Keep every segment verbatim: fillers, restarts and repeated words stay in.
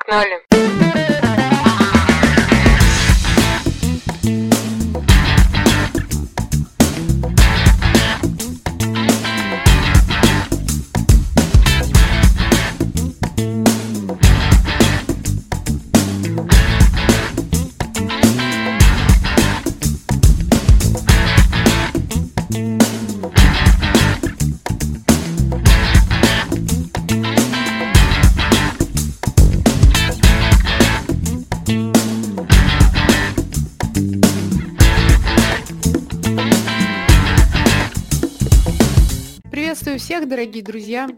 Погнали! Всех, дорогие друзья!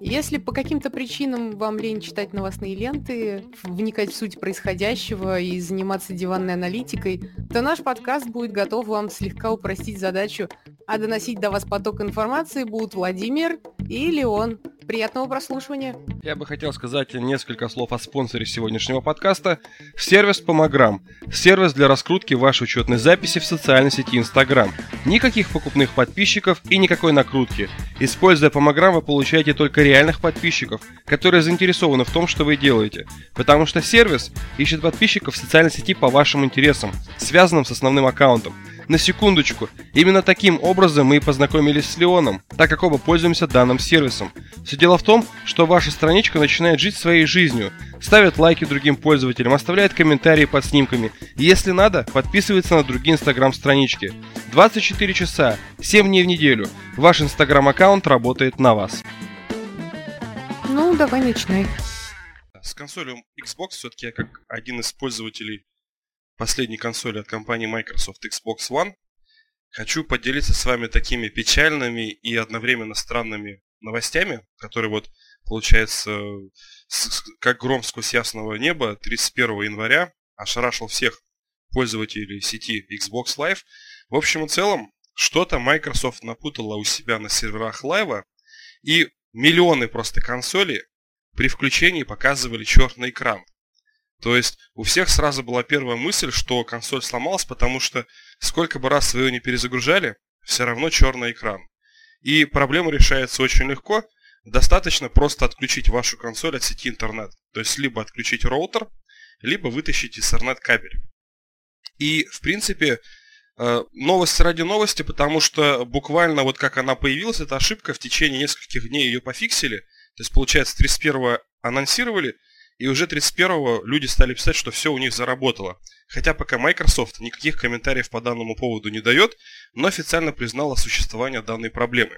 Если по каким-то причинам вам лень читать новостные ленты, вникать в суть происходящего и заниматься диванной аналитикой, то наш подкаст будет готов вам слегка упростить задачу, а доносить до вас поток информации будут Владимир и Леон. Приятного прослушивания! Я бы хотел сказать несколько слов о спонсоре сегодняшнего подкаста. Сервис Помограм. Сервис для раскрутки вашей учетной записи в социальной сети Instagram. Никаких покупных подписчиков и никакой накрутки. Используя Помограм, вы получаете только реальных подписчиков, которые заинтересованы в том, что вы делаете. Потому что сервис ищет подписчиков в социальной сети по вашим интересам, связанным с основным аккаунтом. На секундочку, именно таким образом мы и познакомились с Леоном, так как оба пользуемся данным сервисом. Все дело в том, что ваша страничка начинает жить своей жизнью, ставит лайки другим пользователям, оставляет комментарии под снимками, и если надо, подписывается на другие инстаграм-странички. двадцать четыре часа, семь дней в неделю, ваш инстаграм-аккаунт работает на вас. Ну, давай начинай. С консолью Xbox все-таки я как один из пользователей последней консоли от компании Microsoft Xbox One, хочу поделиться с вами такими печальными и одновременно странными новостями, которые вот, получается, как гром сквозь ясного неба тридцать первого января ошарашил всех пользователей сети Xbox Live. В общем и целом, что-то Microsoft напутала у себя на серверах Live, и миллионы просто консолей при включении показывали черный экран. То есть у всех сразу была первая мысль, что консоль сломалась, потому что сколько бы раз вы ее не перезагружали, все равно черный экран. И проблема решается очень легко. Достаточно просто отключить вашу консоль от сети интернет. То есть либо отключить роутер, либо вытащить Ethernet кабель. И в принципе новость ради новости, потому что буквально вот как она появилась, эта ошибка, в течение нескольких дней ее пофиксили. То есть получается тридцать первого анонсировали. И уже тридцать первого люди стали писать, что все у них заработало. Хотя пока Microsoft никаких комментариев по данному поводу не дает, но официально признала существование данной проблемы.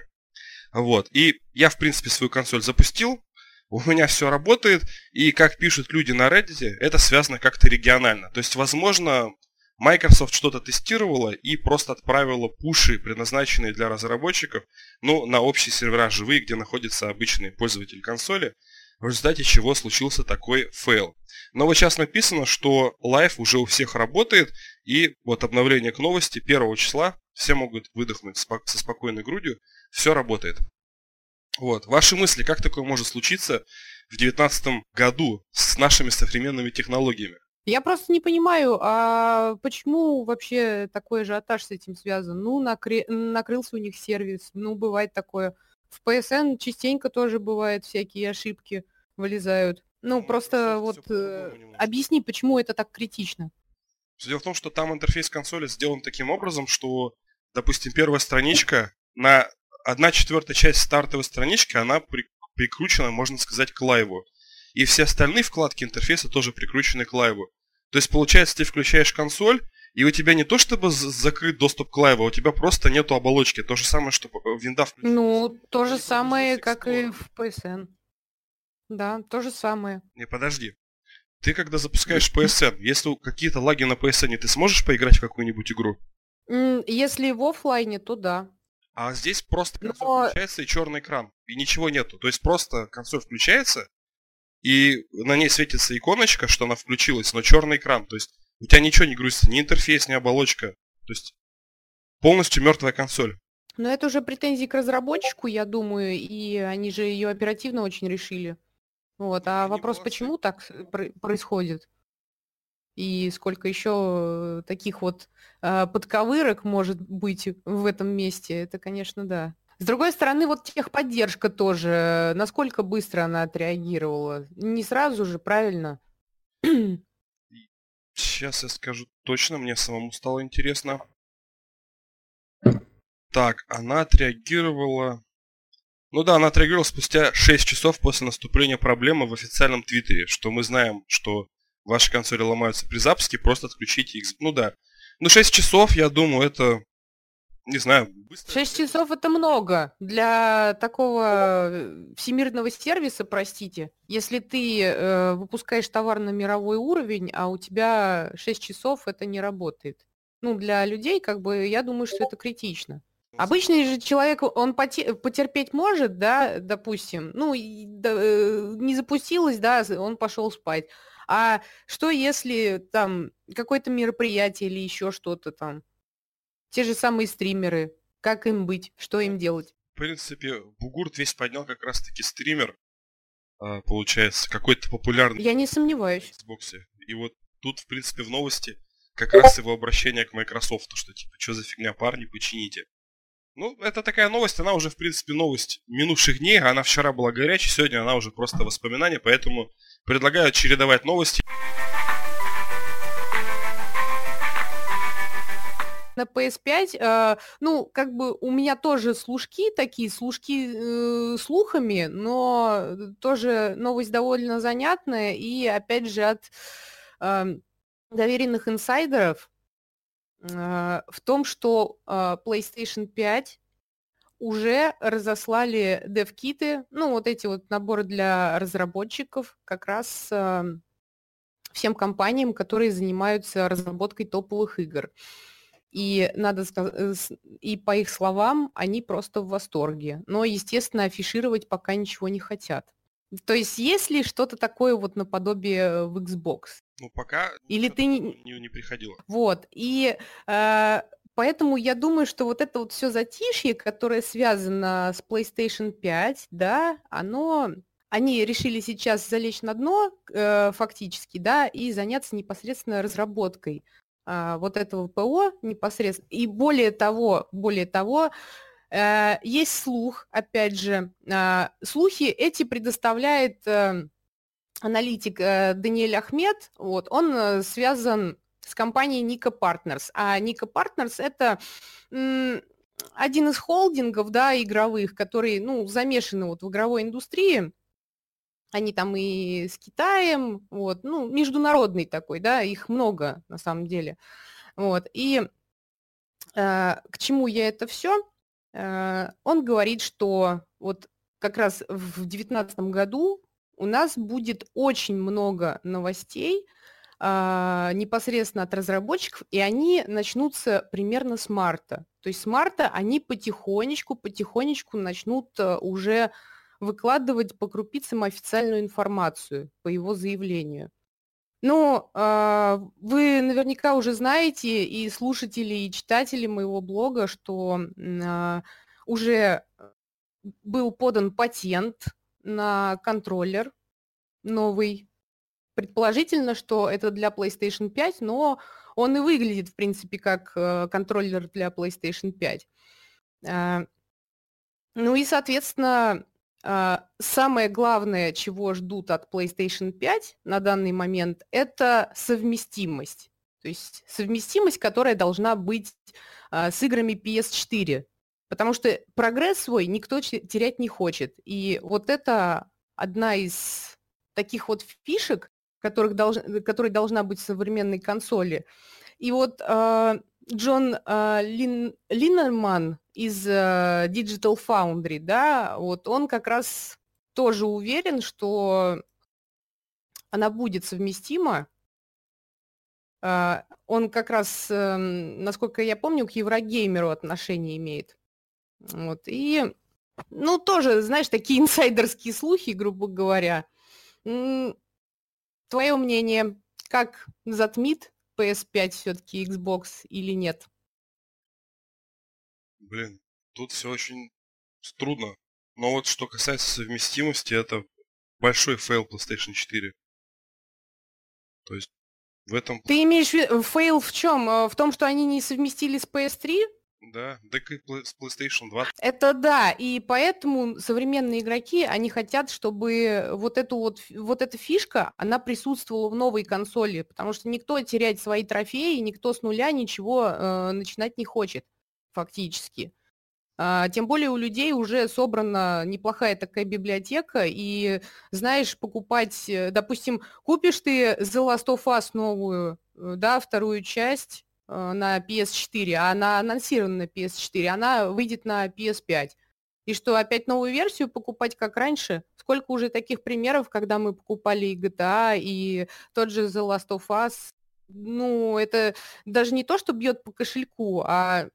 Вот. И я, в принципе, свою консоль запустил, у меня все работает, и, как пишут люди на Reddit, это связано как-то регионально. То есть, возможно, Microsoft что-то тестировала и просто отправила пуши, предназначенные для разработчиков, ну, на общие сервера живые, где находятся обычные пользователи консоли, в результате чего случился такой фейл. Но вот сейчас написано, что Live уже у всех работает, и вот обновление к новости первого числа, все могут выдохнуть со спокойной грудью, все работает. Вот. Ваши мысли, как такое может случиться в две тысячи девятнадцатом году с нашими современными технологиями? Я просто не понимаю, а почему вообще такой ажиотаж с этим связан? Ну, накры... накрылся у них сервис, ну, бывает такое. В пэ эс эн частенько тоже бывают всякие ошибки, вылезают. Ну, ну просто вот э, объясни, почему это так критично. Дело в том, что там интерфейс консоли сделан таким образом, что, допустим, первая страничка, на одна четвертая часть стартовой странички, она при- прикручена, можно сказать, к лайву. И все остальные вкладки интерфейса тоже прикручены к лайву. То есть, получается, ты включаешь консоль, и у тебя не то, чтобы закрыт доступ к лайву, у тебя просто нету оболочки. То же самое, что винда включена. Ну, то же самое, как и в пэ эс эн. Да, то же самое. Не, подожди. Ты когда запускаешь пэ эс эн, если какие-то лаги на пэ эс эн, ты сможешь поиграть в какую-нибудь игру? Если в офлайне, то да. А здесь просто консоль Но... включается и черный экран, и ничего нету. То есть просто консоль включается, и на ней светится иконочка, что она включилась, но черный экран, то есть у тебя ничего не грузится, ни интерфейс, ни оболочка. То есть полностью мертвая консоль. Но это уже претензии к разработчику, я думаю, и они же ее оперативно очень решили. Вот. А вопрос, почему так происходит? И сколько еще таких вот подковырок может быть в этом месте? Это, конечно, да. С другой стороны, вот техподдержка тоже. Насколько быстро она отреагировала? Не сразу же, правильно? Сейчас я скажу точно, мне самому стало интересно. Так, она отреагировала... Ну да, она отреагировала спустя шесть часов после наступления проблемы в официальном твиттере, что мы знаем, что ваши консоли ломаются при запуске, просто отключите их. Ну да. Ну шесть часов, я думаю, это... Не знаю, быстро. шесть часов это много для такого всемирного сервиса, простите. Если ты э, выпускаешь товар на мировой уровень, а у тебя шесть часов это не работает. Ну, для людей, как бы, я думаю, что это критично. Обычный же человек, он потерпеть может, да, допустим, ну, не запустилось, да, он пошел спать. А что если там какое-то мероприятие или еще что-то там? Те же самые стримеры. Как им быть? Что им делать? В принципе, бугурт весь поднял как раз-таки стример. Получается, какой-то популярный... Я не сомневаюсь. В Xbox. И вот тут, в принципе, в новости как раз его обращение к Microsoft, что типа, что за фигня, парни, почините. Ну, это такая новость, она уже, в принципе, новость минувших дней. Она вчера была горячей, сегодня она уже просто воспоминание, поэтому предлагаю чередовать новости. На пэ эс пять, э, ну, как бы у меня тоже служки такие, служки э, слухами, но тоже новость довольно занятная. И, опять же, от э, доверенных инсайдеров э, в том, что э, PlayStation пять уже разослали дев-киты, ну, вот эти вот наборы для разработчиков, как раз э, всем компаниям, которые занимаются разработкой топовых игр. И, надо сказать, и по их словам, они просто в восторге. Но, естественно, афишировать пока ничего не хотят. То есть есть ли что-то такое вот наподобие в Xbox? Ну, пока или ты не... Не, не приходила. Вот. И э, поэтому я думаю, что вот это вот все затишье, которое связано с PlayStation пять, да, оно... Они решили сейчас залечь на дно, э, фактически, да, и заняться непосредственно разработкой вот этого ПО непосредственно. И более того, более того, э, есть слух, опять же, э, слухи эти предоставляет э, аналитик э, Даниэль Ахмед, вот, он э, связан с компанией Niko Partners, а Niko Partners это м, один из холдингов, да, игровых, которые, ну, замешаны вот в игровой индустрии. Они там и с Китаем, вот, ну, международный такой, да, их много на самом деле. Вот, и э, к чему я это все? Э, он говорит, что вот как раз в две тысячи девятнадцатом году у нас будет очень много новостей э, непосредственно от разработчиков, и они начнутся примерно с марта. То есть с марта они потихонечку, потихонечку начнут уже... выкладывать по крупицам официальную информацию по его заявлению. Ну, вы наверняка уже знаете, и слушатели, и читатели моего блога, что уже был подан патент на контроллер новый. Предположительно, что это для PlayStation пять, но он и выглядит, в принципе, как контроллер для PlayStation пять. Ну и, соответственно, самое главное, чего ждут от PlayStation пять на данный момент, это совместимость. То есть совместимость, которая должна быть с играми пи эс четыре. Потому что прогресс свой никто терять не хочет. И вот это одна из таких вот фишек, которых долж... которой должна быть в современной консоли. И вот э, Джон э, Лин... Линнерман, из Digital Foundry, да, вот он как раз тоже уверен, что она будет совместима. Он как раз, насколько я помню, к Еврогеймеру отношение имеет. Вот. И, ну, тоже, знаешь, такие инсайдерские слухи, грубо говоря. Твое мнение, как затмит пэ эс пять все-таки Xbox или нет? Блин, тут все очень трудно. Но вот что касается совместимости, это большой фейл PlayStation четыре. То есть в этом... Ты имеешь фейл в чем? В том, что они не совместили с пэ эс три? Да, так и с PlayStation два. Это да, и поэтому современные игроки, они хотят, чтобы вот, эту вот, вот эта фишка, она присутствовала в новой консоли, потому что никто теряет свои трофеи, никто с нуля ничего э, начинать не хочет, фактически. А, тем более у людей уже собрана неплохая такая библиотека, и, знаешь, покупать, допустим, купишь ты The Last of Us новую, да, вторую часть, на пи эс четыре, а она анонсирована на пи эс четыре, она выйдет на пи эс пять. И что, опять новую версию покупать, как раньше? Сколько уже таких примеров, когда мы покупали и джи ти эй, и тот же The Last of Us. Ну, это даже не то, что бьет по кошельку, а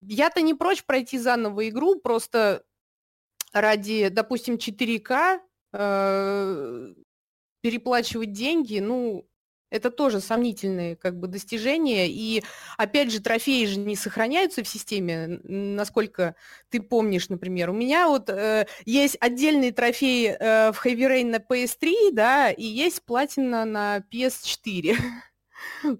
я-то не прочь пройти заново игру, просто ради, допустим, четыре ка э- переплачивать деньги, ну... Это тоже сомнительные как бы достижения. И, опять же, трофеи же не сохраняются в системе, насколько ты помнишь, например. У меня вот э, есть отдельные трофеи э, в Heavy Rain на пи эс три, да, и есть платина на пи эс четыре.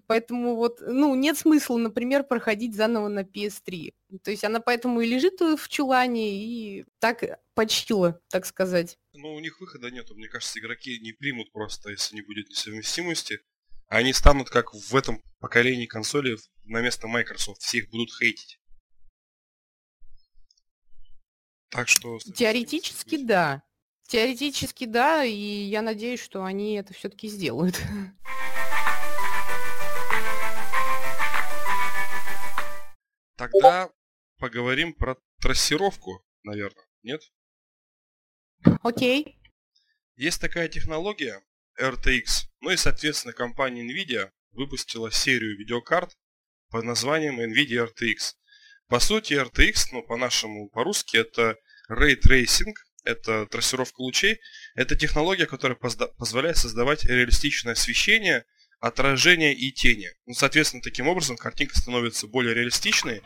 Поэтому вот, ну, нет смысла, например, проходить заново на пи эс три. То есть она поэтому и лежит в чулане, и так почила, так сказать. Ну, у них выхода нету. Мне кажется, игроки не примут просто, если не будет несовместимости. Они станут как в этом поколении консолей на место Microsoft. Всех будут хейтить. Так что... Теоретически да. Теоретически да, и я надеюсь, что они это все-таки сделают. Тогда поговорим про трассировку, наверное, нет? Окей. Есть такая технология эр ти икс. Ну и, соответственно, компания NVIDIA выпустила серию видеокарт под названием NVIDIA эр ти икс. По сути, эр ти икс, ну, по-нашему, по-русски, это Ray Tracing, это трассировка лучей. Это технология, которая позда- позволяет создавать реалистичное освещение, отражение и тени. Ну, соответственно, таким образом картинка становится более реалистичной,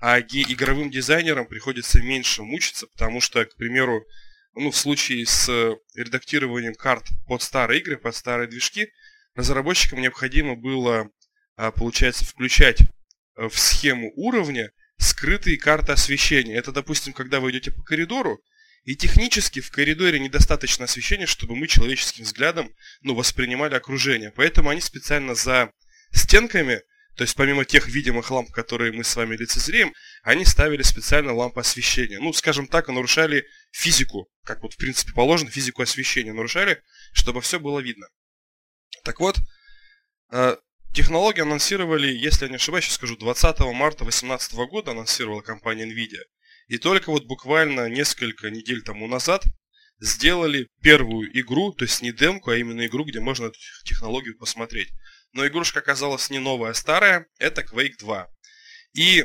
а игровым дизайнерам приходится меньше мучиться, потому что, к примеру, ну, в случае с редактированием карт под старые игры, под старые движки, разработчикам необходимо было, получается, включать в схему уровня скрытые карты освещения. Это, допустим, когда вы идете по коридору, и технически в коридоре недостаточно освещения, чтобы мы человеческим взглядом, ну, воспринимали окружение. Поэтому они специально за стенками, то есть помимо тех видимых ламп, которые мы с вами лицезреем, они ставили специально лампы освещения. Ну, скажем так, нарушали физику, как вот в принципе положено, физику освещения нарушали, чтобы все было видно. Так вот, технологию анонсировали, если я не ошибаюсь, сейчас скажу, двадцатого марта две тысячи восемнадцатого года анонсировала компания NVIDIA. И только вот буквально несколько недель тому назад сделали первую игру, то есть не демку, а именно игру, где можно эту технологию посмотреть. Но игрушка оказалась не новая, а старая, это Квейк два. И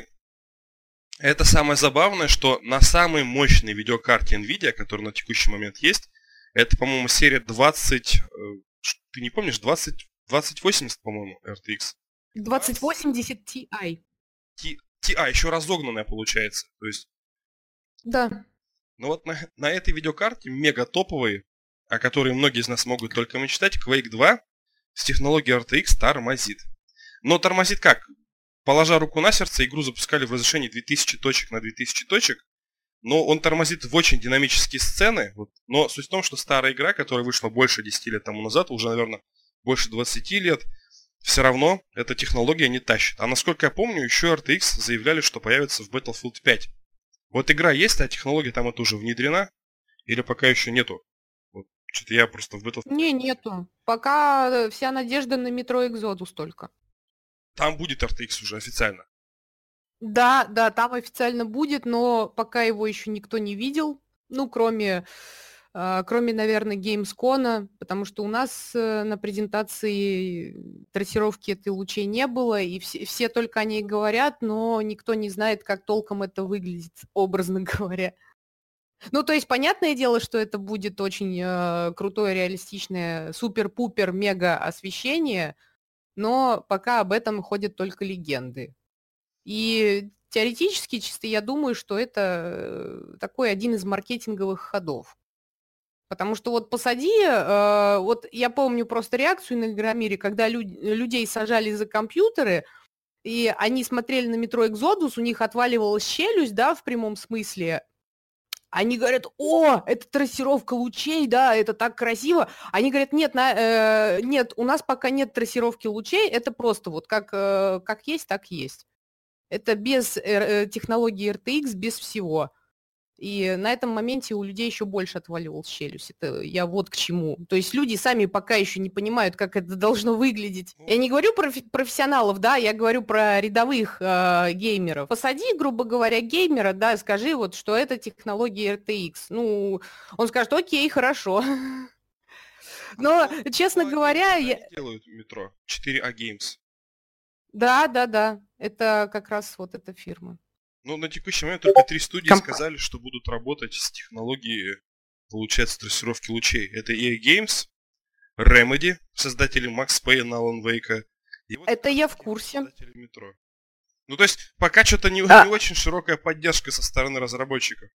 это самое забавное, что на самой мощной видеокарте NVIDIA, которая на текущий момент есть, это, по-моему, серия двадцать, ты не помнишь, двадцать, двадцать восемьдесят, по-моему, эр ти икс. двадцать восемьдесят Ti. Ти, Ti, еще разогнанная получается, то есть... Да. Ну вот на, на этой видеокарте, мега топовой, о которой многие из нас могут только мечтать, Квейк два с технологией эр ти икс тормозит. Но тормозит как? Положа руку на сердце, игру запускали в разрешении две тысячи точек на две тысячи точек, но он тормозит в очень динамические сцены. Вот. Но суть в том, что старая игра, которая вышла больше десяти лет тому назад, уже, наверное, больше двадцати лет, все равно эта технология не тащит. А насколько я помню, еще эр ти икс заявляли, что появится в Battlefield пять. Вот игра есть, а технология там это уже внедрена? Или пока еще нету? Вот, что-то я просто в Battlefield... Не, нету. Пока вся надежда на Metro Exodus только. Там будет эр ти икс уже официально. Да, да, там официально будет, но пока его еще никто не видел. Ну, кроме, э, кроме наверное, Gamescom, потому что у нас э, на презентации трассировки этой лучей не было, и все, все только о ней говорят, но никто не знает, как толком это выглядит, образно говоря. Ну, то есть, понятное дело, что это будет очень э, крутое, реалистичное, супер-пупер-мега освещение, но пока об этом ходят только легенды. И теоретически, чисто я думаю, что это такой один из маркетинговых ходов. Потому что вот посади, э, вот я помню просто реакцию на Игромире, когда люд- людей сажали за компьютеры, и они смотрели на Metro Exodus, у них отваливалась челюсть, да, в прямом смысле. Они говорят, о, это трассировка лучей, да, это так красиво. Они говорят, нет, на, э, нет, у нас пока нет трассировки лучей, это просто вот как, э, как есть, так есть. Это без э, технологии эр ти экс, без всего. И на этом моменте у людей еще больше отваливалась челюсть. Это я вот к чему. То есть люди сами пока еще не понимают, как это должно выглядеть. Я не говорю про профессионалов, да, я говорю про рядовых э, геймеров. Посади, грубо говоря, геймера, да, скажи вот, что это технология эр ти экс. Ну, он скажет, окей, хорошо. Но, честно говоря... Они делают метро. четыре А Games. Да, да, да. Это как раз вот эта фирма. Ну, на текущий момент только три студии Комп... сказали, что будут работать с технологией, получается, трассировки лучей. Это и эй Games, Remedy, создатели Max Payne, Alan Wake. И вот это я в курсе. Создатели Metro. Ну, то есть, пока что-то не, а... не очень широкая поддержка со стороны разработчиков.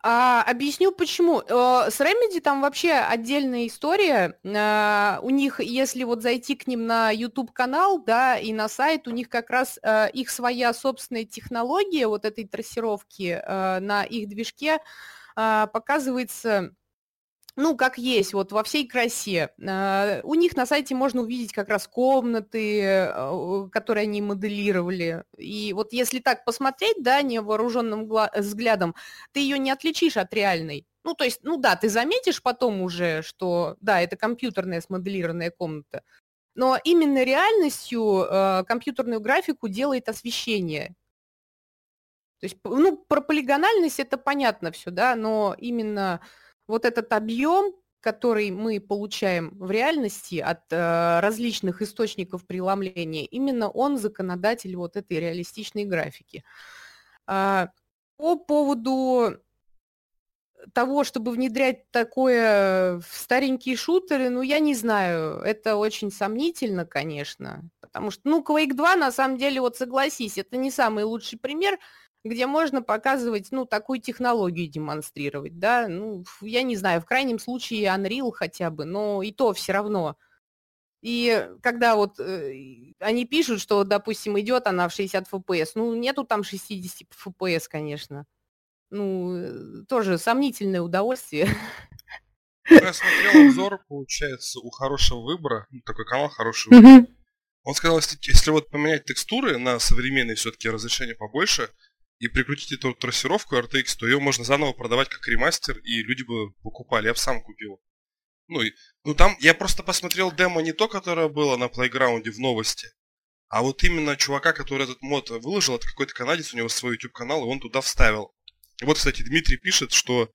А, объясню почему. С Remedy там вообще отдельная история. У них, если вот зайти к ним на YouTube-канал, да, и на сайт, у них как раз их своя собственная технология вот этой трассировки на их движке показывается, ну, как есть, вот во всей красе. У них на сайте можно увидеть как раз комнаты, которые они моделировали. И вот если так посмотреть, да, невооруженным взглядом, ты ее не отличишь от реальной. Ну, то есть, ну да, ты заметишь потом уже, что, да, это компьютерная смоделированная комната. Но именно реальностью компьютерную графику делает освещение. То есть, ну, про полигональность это понятно все, да, но именно... Вот этот объем, который мы получаем в реальности от э, различных источников преломления, именно он законодатель вот этой реалистичной графики. А, по поводу того, чтобы внедрять такое в старенькие шутеры, ну, я не знаю, это очень сомнительно, конечно, потому что, ну, Quake два, на самом деле, вот согласись, это не самый лучший пример, где можно показывать, ну, такую технологию демонстрировать, да, ну, я не знаю, в крайнем случае Unreal хотя бы, но и то все равно. И когда вот э, они пишут, что, допустим, идет она в шестьдесят эф пи эс, ну, нету там шестьдесят эф пи эс, конечно. Ну, тоже сомнительное удовольствие. Я смотрел обзор, получается, у хорошего выбора, ну, такой канал хороший выбор. Он сказал, если, если вот поменять текстуры на современные все-таки разрешения побольше, и прикрутить эту трассировку эр ти экс, то ее можно заново продавать как ремастер, и люди бы покупали. Я бы сам купил. Ну, и, ну там я просто посмотрел демо не то, которое было на плейграунде в новости, а вот именно чувака, который этот мод выложил, это какой-то канадец, у него свой YouTube-канал, и он туда вставил. И вот, кстати, Дмитрий пишет, что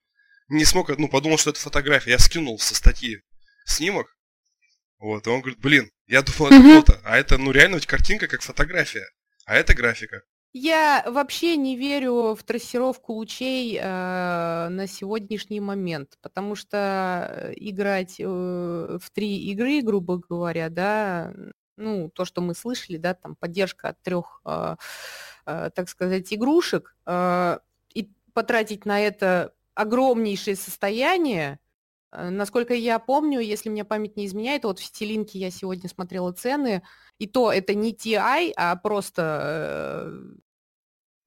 не смог, ну, подумал, что это фотография. Я скинул со статьи снимок. Вот, и он говорит, блин, я думал, это фото. А это, ну, реально ведь картинка как фотография. А это графика. Я вообще не верю в трассировку лучей э, на сегодняшний момент, потому что играть э, в три игры, грубо говоря, да, ну, то, что мы слышали, да, там поддержка от трех, э, э, так сказать, игрушек, э, и потратить на это огромнейшее состояние. Насколько я помню, если меня память не изменяет, вот в Стилинке я сегодня смотрела цены, и то это не ти ай, а просто,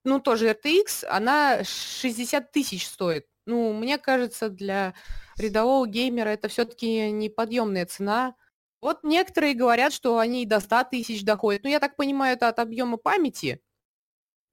ну, тоже эр ти экс, она шестьдесят тысяч стоит. Ну, мне кажется, для рядового геймера это все-таки неподъемная цена. Вот некоторые говорят, что они и до сто тысяч доходят. Ну, я так понимаю, это от объема памяти.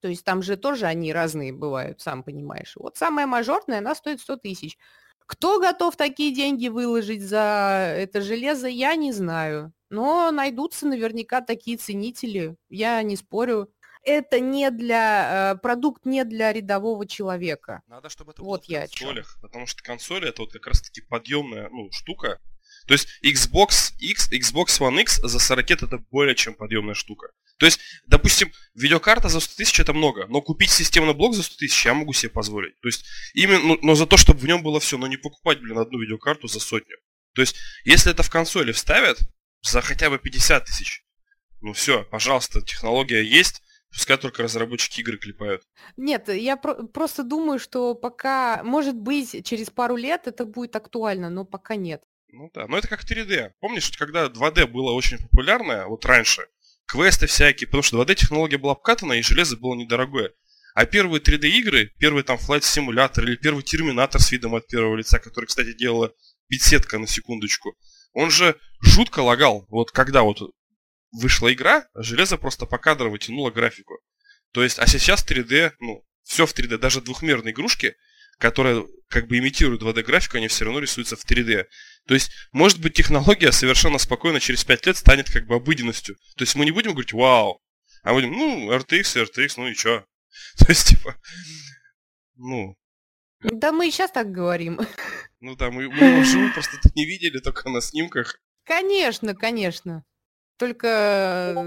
То есть там же тоже они разные бывают, сам понимаешь. Вот самая мажорная, она стоит сто тысяч. Кто готов такие деньги выложить за это железо, я не знаю. Но найдутся наверняка такие ценители, я не спорю. Это не для... продукт не для рядового человека. Надо, чтобы это вот было в консолях, потому что консоли это вот как раз-таки подъемная, ну, штука. То есть Xbox X, Xbox One X за сорок лет это более чем подъемная штука. То есть, допустим, видеокарта за сто тысяч это много, но купить системный блок за сто тысяч я могу себе позволить. То есть, именно, но за то, чтобы в нем было все, но не покупать, блин, одну видеокарту за сотню. То есть, если это в консоли вставят за хотя бы пятьдесят тысяч, ну все, пожалуйста, технология есть. Пускай только разработчики игры клепают. Нет, я про- просто думаю, что пока, может быть, через пару лет это будет актуально, но пока нет. Ну да, но это как три дэ. Помнишь, когда два дэ было очень популярное, вот раньше, квесты всякие, потому что два дэ-технология была обкатана, и железо было недорогое. А первые три дэ-игры, первый там Flight Simulator или первый Терминатор с видом от первого лица, который, кстати, делала битсетка, на секундочку, он же жутко лагал. Вот когда вот вышла игра, железо просто покадрово тянуло графику. То есть, а сейчас три дэ, ну, все в три дэ, даже двухмерные игрушки, которые как бы имитируют два дэ-графику, они все равно рисуются в три дэ. То есть, может быть, технология совершенно спокойно через пять лет станет как бы обыденностью. То есть мы не будем говорить «вау», а будем «ну, эр ти экс, эр ти экс, ну и чё». То есть, типа, ну... Да мы и сейчас так говорим. Ну да, мы, мы его вживую просто тут не видели, только на снимках. Конечно, конечно. Только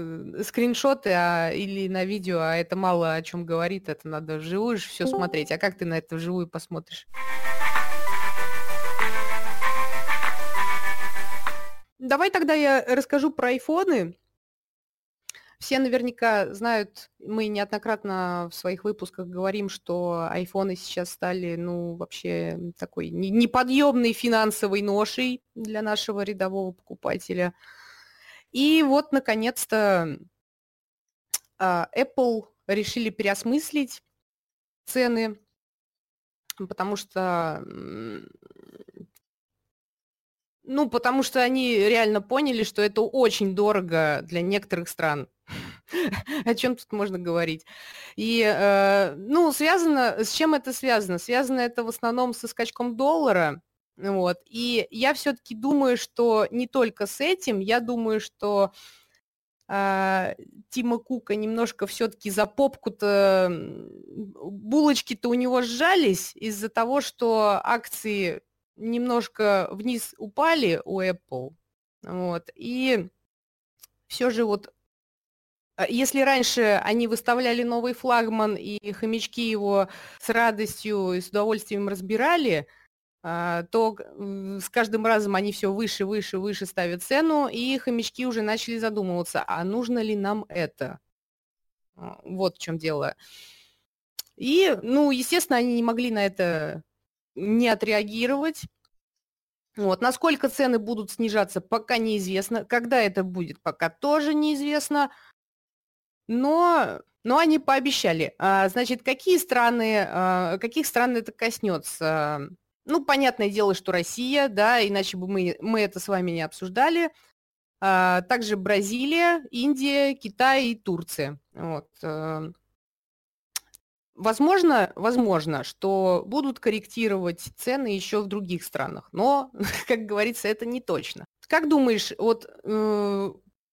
скриншоты а, или на видео, а это мало о чем говорит, это надо вживую же все смотреть. А как ты на это вживую посмотришь? Давай тогда я расскажу про айфоны. Все наверняка знают, мы неоднократно в своих выпусках говорим, что айфоны сейчас стали, ну, вообще такой неподъемной финансовой ношей для нашего рядового покупателя. И вот, наконец-то, Apple решили переосмыслить цены, потому что... Ну, потому что они реально поняли, что это очень дорого для некоторых стран. О чем тут можно говорить? И, э, ну, связано... С чем это связано? Связано это в основном со скачком доллара. Вот. И я все-таки думаю, что не только с этим. Я думаю, что э, Тима Кука немножко все-таки за попку-то... Булочки-то у него сжались из-за того, что акции... немножко вниз упали у Apple, вот, и все же вот, если раньше они выставляли новый флагман, и хомячки его с радостью и с удовольствием разбирали, то с каждым разом они все выше, выше, выше ставят цену, и хомячки уже начали задумываться, а нужно ли нам это? Вот в чем дело. И, ну, естественно, они не могли на это... не отреагировать. Вот. Насколько цены будут снижаться, пока неизвестно. Когда это будет, пока тоже неизвестно. Но, но они пообещали. А, значит, какие страны, а, каких стран это коснется? Ну, понятное дело, что Россия, да, иначе бы мы, мы это с вами не обсуждали. А, также Бразилия, Индия, Китай и Турция. Вот. Возможно, возможно, что будут корректировать цены еще в других странах, но, как говорится, это не точно. Как думаешь, вот э,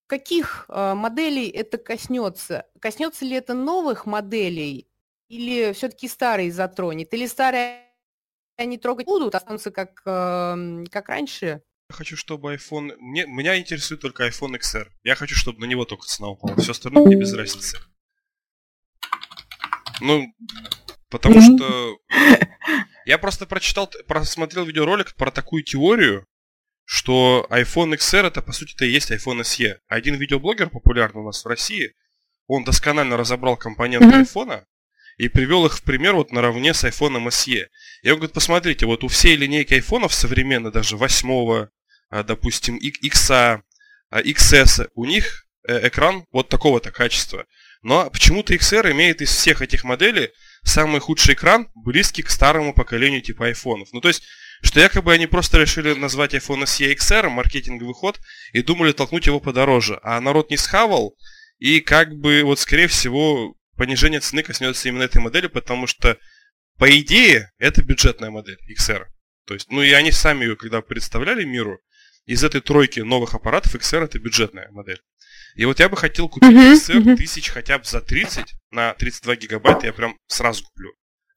каких э, моделей это коснется? Коснется ли это новых моделей или все-таки старые затронет? Или старые они трогать будут, останутся как, э, как раньше? Я хочу, чтобы iPhone... Мне, меня интересует только iPhone икс эр. Я хочу, чтобы на него только цена упала. Все остальное мне без разницы. Ну, потому что я просто прочитал, просмотрел видеоролик про такую теорию, что iPhone икс эр это, по сути, это и есть iPhone эс и. Один видеоблогер, популярный у нас в России, он досконально разобрал компоненты iPhone и привел их в пример вот наравне с iPhone эс и. И он говорит, посмотрите, вот у всей линейки айфонов современно, даже восьмого, допустим, X, икс эс, у них экран вот такого-то качества. Но почему-то икс эр имеет из всех этих моделей самый худший экран, близкий к старому поколению типа айфонов. Ну то есть, что якобы они просто решили назвать iPhone эс и икс эр, маркетинговый ход, и думали толкнуть его подороже. А народ не схавал, и как бы вот скорее всего понижение цены коснется именно этой модели, потому что, по идее, это бюджетная модель икс эр. То есть, ну и они сами ее, когда представляли миру, из этой тройки новых аппаратов икс эр это бюджетная модель. И вот я бы хотел купить икс эр uh-huh, uh-huh. тысяч хотя бы за тридцать, на тридцать два гигабайта я прям сразу куплю.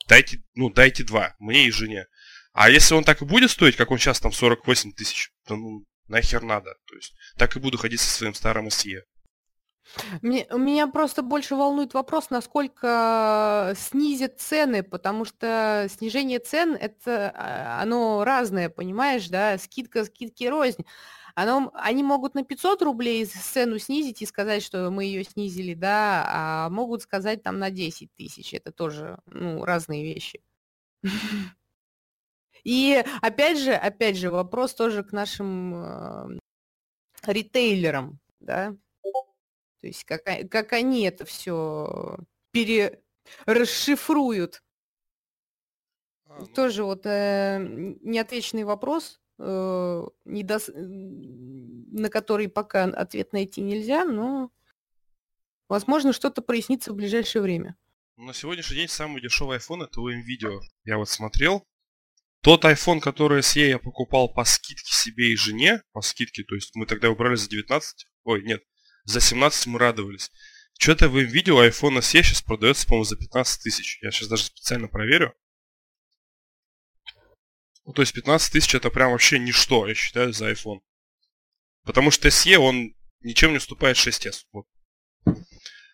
Дайте, ну, дайте два, мне и жене. А если он так и будет стоить, как он сейчас там сорок восемь тысяч, то ну нахер надо. То есть так и буду ходить со своим старым эс и. Мне, меня просто больше волнует вопрос, насколько снизят цены, потому что снижение цен, это оно разное, понимаешь, да, скидка, скидки рознь. Оно, они могут на пятьсот рублей цену снизить и сказать, что мы ее снизили, да, а могут сказать там на десять тысяч. Это тоже, ну, разные вещи. И опять же, опять же, вопрос тоже к нашим ритейлерам, да. То То есть как, как они это все перерасшифруют. А, ну... Тоже вот э, неотвеченный вопрос, э, недос... на который пока ответ найти нельзя, но возможно что-то прояснится в ближайшее время. На сегодняшний день самый дешевый iPhone — это у М.Видео. Я вот смотрел. Тот iPhone, который эс и я покупал по скидке себе и жене, по скидке, то есть мы тогда убрали за девятнадцать, ой, нет, за семнадцать мы радовались. Что-то в М.Видео iPhone эс и сейчас продается, по-моему, за пятнадцать тысяч. Я сейчас даже специально проверю. Ну, то есть пятнадцать тысяч это прям вообще ничто, я считаю, за iPhone. Потому что эс и, он ничем не уступает шесть эс. Вот.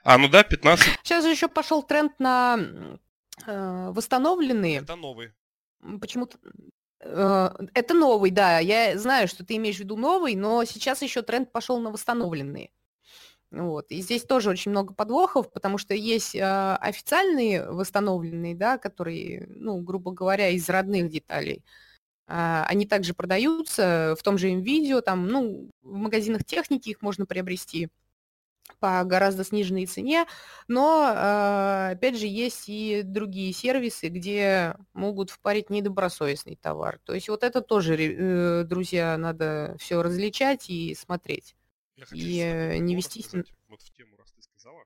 А, ну да, пятнадцать... Сейчас же еще пошел тренд на э, восстановленные. Это новые. Почему-то... Это новый, да. Я знаю, что ты имеешь в виду новый, но сейчас еще тренд пошел на восстановленные. Вот. И здесь тоже очень много подвохов, потому что есть официальные восстановленные, да, которые, ну, грубо говоря, из родных деталей. Они также продаются в том же М.Видео, там, ну, в магазинах техники их можно приобрести по гораздо сниженной цене, но, опять же, есть и другие сервисы, где могут впарить недобросовестный товар. То есть вот это тоже, друзья, надо все различать и смотреть. Я хочу и не вестись... Вот в тему, раз ты сказала.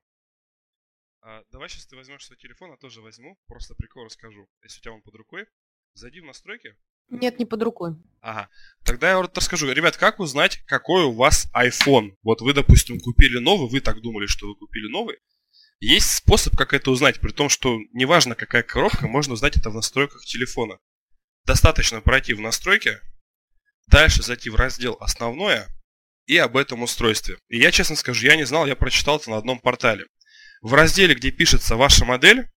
А, давай сейчас ты возьмешь свой телефон, а тоже возьму, просто прикол расскажу. Если у тебя он под рукой, зайди в настройки. Нет, не под рукой. Ага. Тогда я расскажу. Ребят, как узнать, какой у вас iPhone? Вот вы, допустим, купили новый, вы так думали, что вы купили новый. Есть способ, как это узнать, при том, что неважно, какая коробка, можно узнать это в настройках телефона. Достаточно пройти в настройки, дальше зайти в раздел «Основное» и об этом устройстве. И я, честно скажу, я не знал, я прочитал это на одном портале. В разделе, где пишется ваша модель,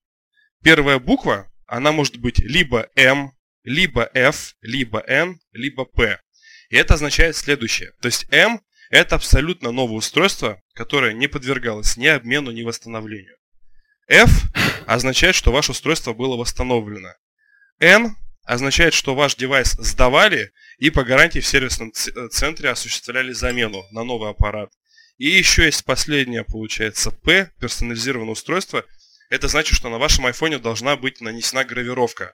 первая буква, она может быть либо «М», либо F, либо N, либо P. И это означает следующее. То есть M – это абсолютно новое устройство, которое не подвергалось ни обмену, ни восстановлению. F означает, что ваше устройство было восстановлено. N означает, что ваш девайс сдавали и по гарантии в сервисном центре осуществляли замену на новый аппарат. И еще есть последнее, получается, P – персонализированное устройство. Это значит, что на вашем iPhone должна быть нанесена гравировка.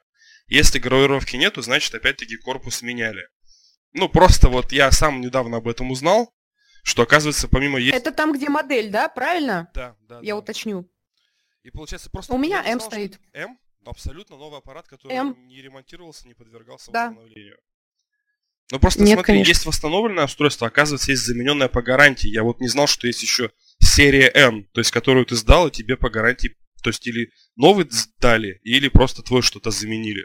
Если гравировки нету, значит, опять-таки, корпус меняли. Ну, просто вот я сам недавно об этом узнал, что, оказывается, помимо... Есть... Это там, где модель, да? Правильно? Да, да. Я да. уточню. И получается просто... У меня М стоит. М? Абсолютно новый аппарат, который M. не ремонтировался, не подвергался да. восстановлению. Ну, просто Нет, смотри, конечно. Есть восстановленное устройство, оказывается, есть замененное по гарантии. Я вот не знал, что есть еще серия N, то есть, которую ты сдал, и тебе по гарантии... То есть, или новый сдали, или просто твой что-то заменили.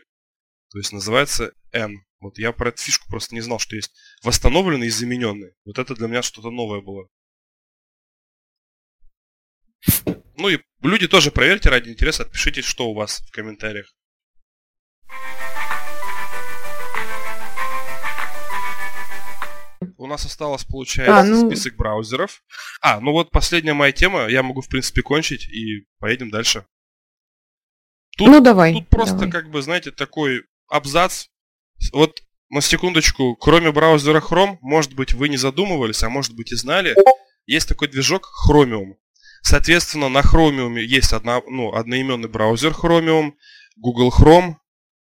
То есть называется N. Вот я про эту фишку просто не знал, что есть восстановленные и замененные. Вот это для меня что-то новое было. Ну и люди тоже проверьте ради интереса, отпишите, что у вас в комментариях. У нас осталось, получается, а, ну... список браузеров. А, ну вот последняя моя тема. Я могу, в принципе, кончить и поедем дальше. Тут, ну давай. Тут просто, давай. как бы, знаете, такой... Абзац. Вот на секундочку, кроме браузера Chrome, может быть, вы не задумывались, а может быть и знали, есть такой движок Chromium. Соответственно, на Chromium есть одно, ну, одноименный браузер Chromium, Google Chrome,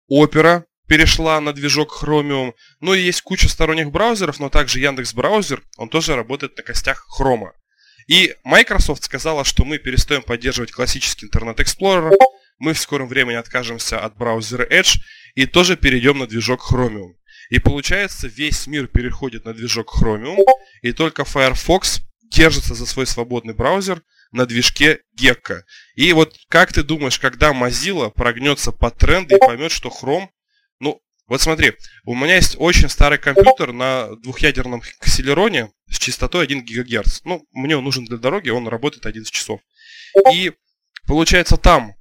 Opera перешла на движок Chromium. Ну и есть куча сторонних браузеров, но также Яндекс.Браузер, он тоже работает на костях Chrome. И Microsoft сказала, что мы перестаем поддерживать классический Internet Explorer, мы в скором времени откажемся от браузера Edge и тоже перейдем на движок Chromium. И получается, весь мир переходит на движок Chromium, и только Firefox держится за свой свободный браузер на движке Gecko. И вот как ты думаешь, когда Mozilla прогнется по тренду и поймет, что Chrome... Ну, вот смотри, у меня есть очень старый компьютер на двухъядерном акселероне с частотой один гигагерц. Ну, мне он нужен для дороги, он работает одиннадцать часов. И получается, там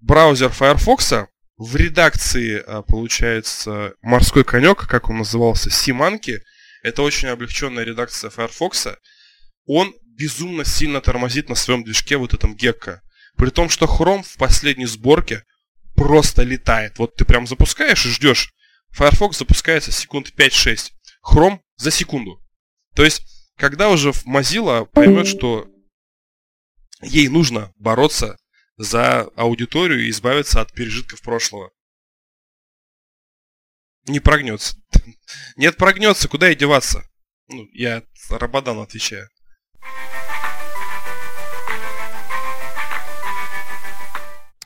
браузер Firefox в редакции, получается, «Морской конек», как он назывался, «Симанки», это очень облегченная редакция Firefox, он безумно сильно тормозит на своем движке, вот этом Gecko. При том, что Chrome в последней сборке просто летает. Вот ты прям запускаешь и ждешь. Firefox запускается секунд пять-шесть. Chrome за секунду. То есть, когда уже Mozilla поймет, что ей нужно бороться за аудиторию и избавиться от пережитков прошлого. Не прогнется. Нет, прогнется, куда и деваться? Ну, я Рабадану отвечаю.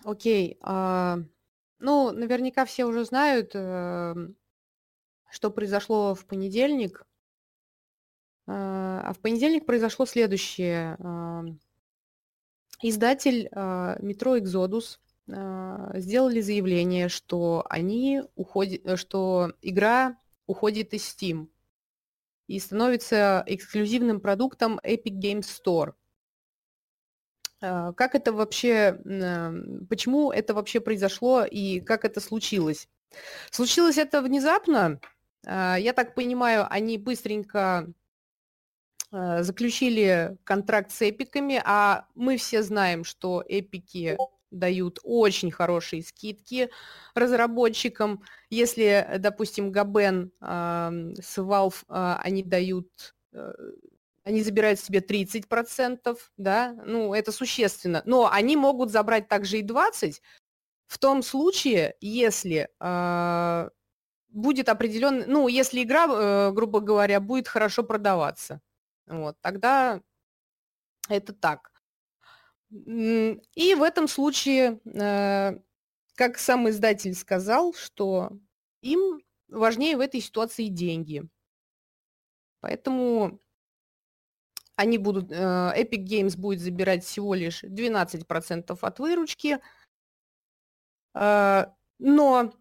Окей. А, ну, наверняка все уже знают, что произошло в понедельник. А в понедельник произошло следующее. Издатель Metro Exodus сделали заявление, что они уходят, что игра уходит из Steam и становится эксклюзивным продуктом Epic Games Store. Как это вообще, почему это вообще произошло и как это случилось? Случилось это внезапно. Я так понимаю, они быстренько заключили контракт с эпиками, а мы все знаем, что эпики дают очень хорошие скидки разработчикам. Если, допустим, Габен э, с Valve, э, они дают, э, они забирают себе тридцать процентов, да, ну, это существенно. Но они могут забрать также и двадцать процентов в том случае, если э, будет определенный, ну, если игра, э, грубо говоря, будет хорошо продаваться. Вот, тогда это так. И в этом случае, как сам издатель сказал, что им важнее в этой ситуации деньги. Поэтому они будут, Epic Games будет забирать всего лишь двенадцать процентов от выручки. Но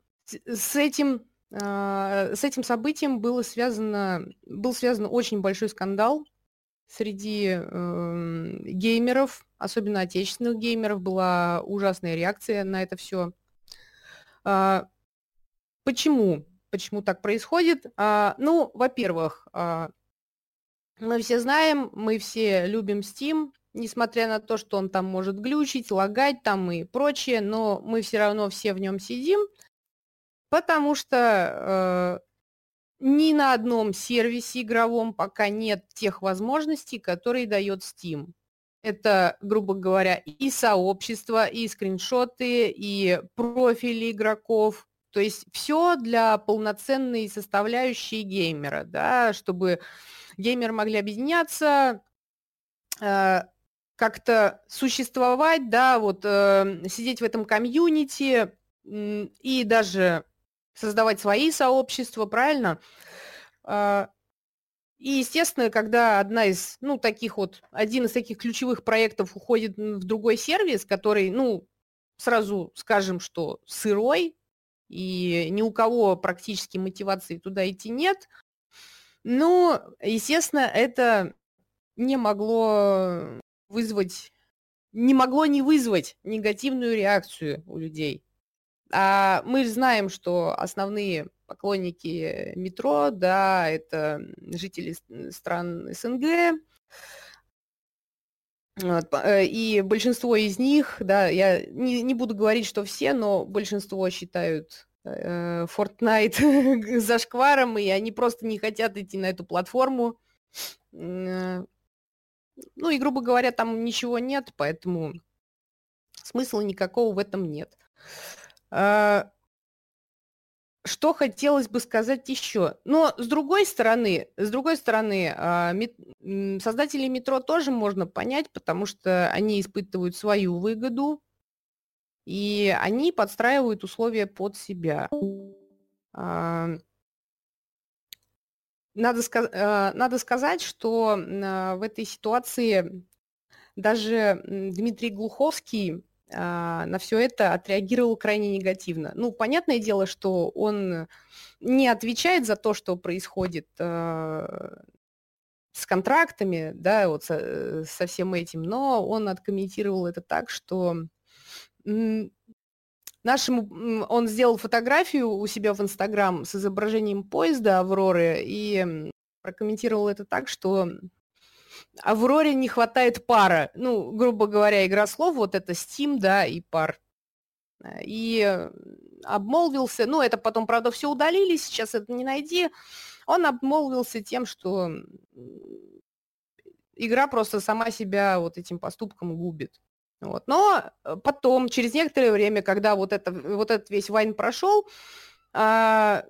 с этим, с этим событием было связано, был связан очень большой скандал. Среди э, геймеров, особенно отечественных геймеров, была ужасная реакция на это все. А, почему? Почему так происходит? А, ну, во-первых, а, мы все знаем, мы все любим Steam, несмотря на то, что он там может глючить, лагать там и прочее, но мы все равно все в нем сидим, потому что... Э, ни на одном сервисе игровом пока нет тех возможностей, которые дает Steam. Это, грубо говоря, и сообщества, и скриншоты, и профили игроков. То есть все для полноценной составляющей геймера, да, чтобы геймеры могли объединяться, э, как-то существовать, да, вот э, сидеть в этом комьюнити э, и даже... создавать свои сообщества, правильно? И, естественно, когда одна из, ну, таких вот, один из таких ключевых проектов уходит в другой сервис, который, ну, сразу скажем, что сырой, и ни у кого практически мотивации туда идти нет, ну, естественно, это не могло вызвать, не могло не вызвать негативную реакцию у людей. А мы же знаем, что основные поклонники метро, да, это жители стран СНГ, и большинство из них, да, я не, не буду говорить, что все, но большинство считают э, Fortnite зашкваром, и они просто не хотят идти на эту платформу. Ну и, грубо говоря, там ничего нет, поэтому смысла никакого в этом нет. Что хотелось бы сказать еще? Но с другой стороны, с другой стороны, создателей метро тоже можно понять, потому что они испытывают свою выгоду, и они подстраивают условия под себя. Надо, сказ- надо сказать, что в этой ситуации даже Дмитрий Глуховский на все это отреагировал крайне негативно. Ну, понятное дело, что он не отвечает за то, что происходит э, с контрактами, да, вот со, со всем этим, но он откомментировал это так, что нашему... Он сделал фотографию у себя в Инстаграм с изображением поезда «Авроры» и прокомментировал это так, что... Авроре не хватает пара. Ну, грубо говоря, игра слов, вот это Steam, да, и пар. И обмолвился, ну, это потом, правда, все удалили, сейчас это не найди. Он обмолвился тем, что игра просто сама себя вот этим поступком губит. Вот. Но потом, через некоторое время, когда вот, это, вот этот весь вайн прошел, а,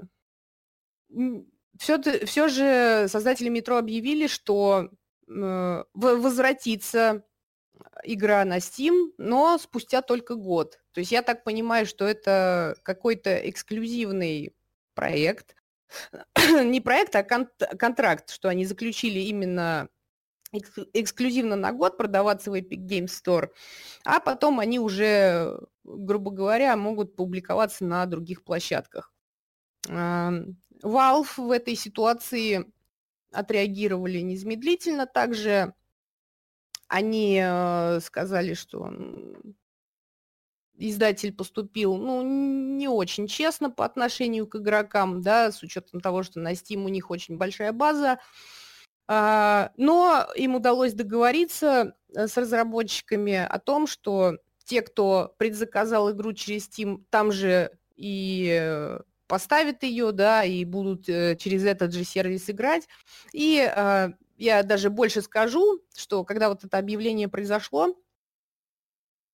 все, все же создатели Metro объявили, что э, возвратится игра на Steam, но спустя только год. То есть я так понимаю, что это какой-то эксклюзивный проект. Не проект, а кон- контракт, что они заключили именно... эксклюзивно на год продаваться в Epic Games Store, а потом они уже, грубо говоря, могут публиковаться на других площадках. Valve в этой ситуации отреагировали незамедлительно. Также они сказали, что издатель поступил, ну, не очень честно по отношению к игрокам, да, с учетом того, что на Steam у них очень большая база. Но им удалось договориться с разработчиками о том, что те, кто предзаказал игру через Steam, там же и поставят ее, да, и будут через этот же сервис играть. И я даже больше скажу, что когда вот это объявление произошло,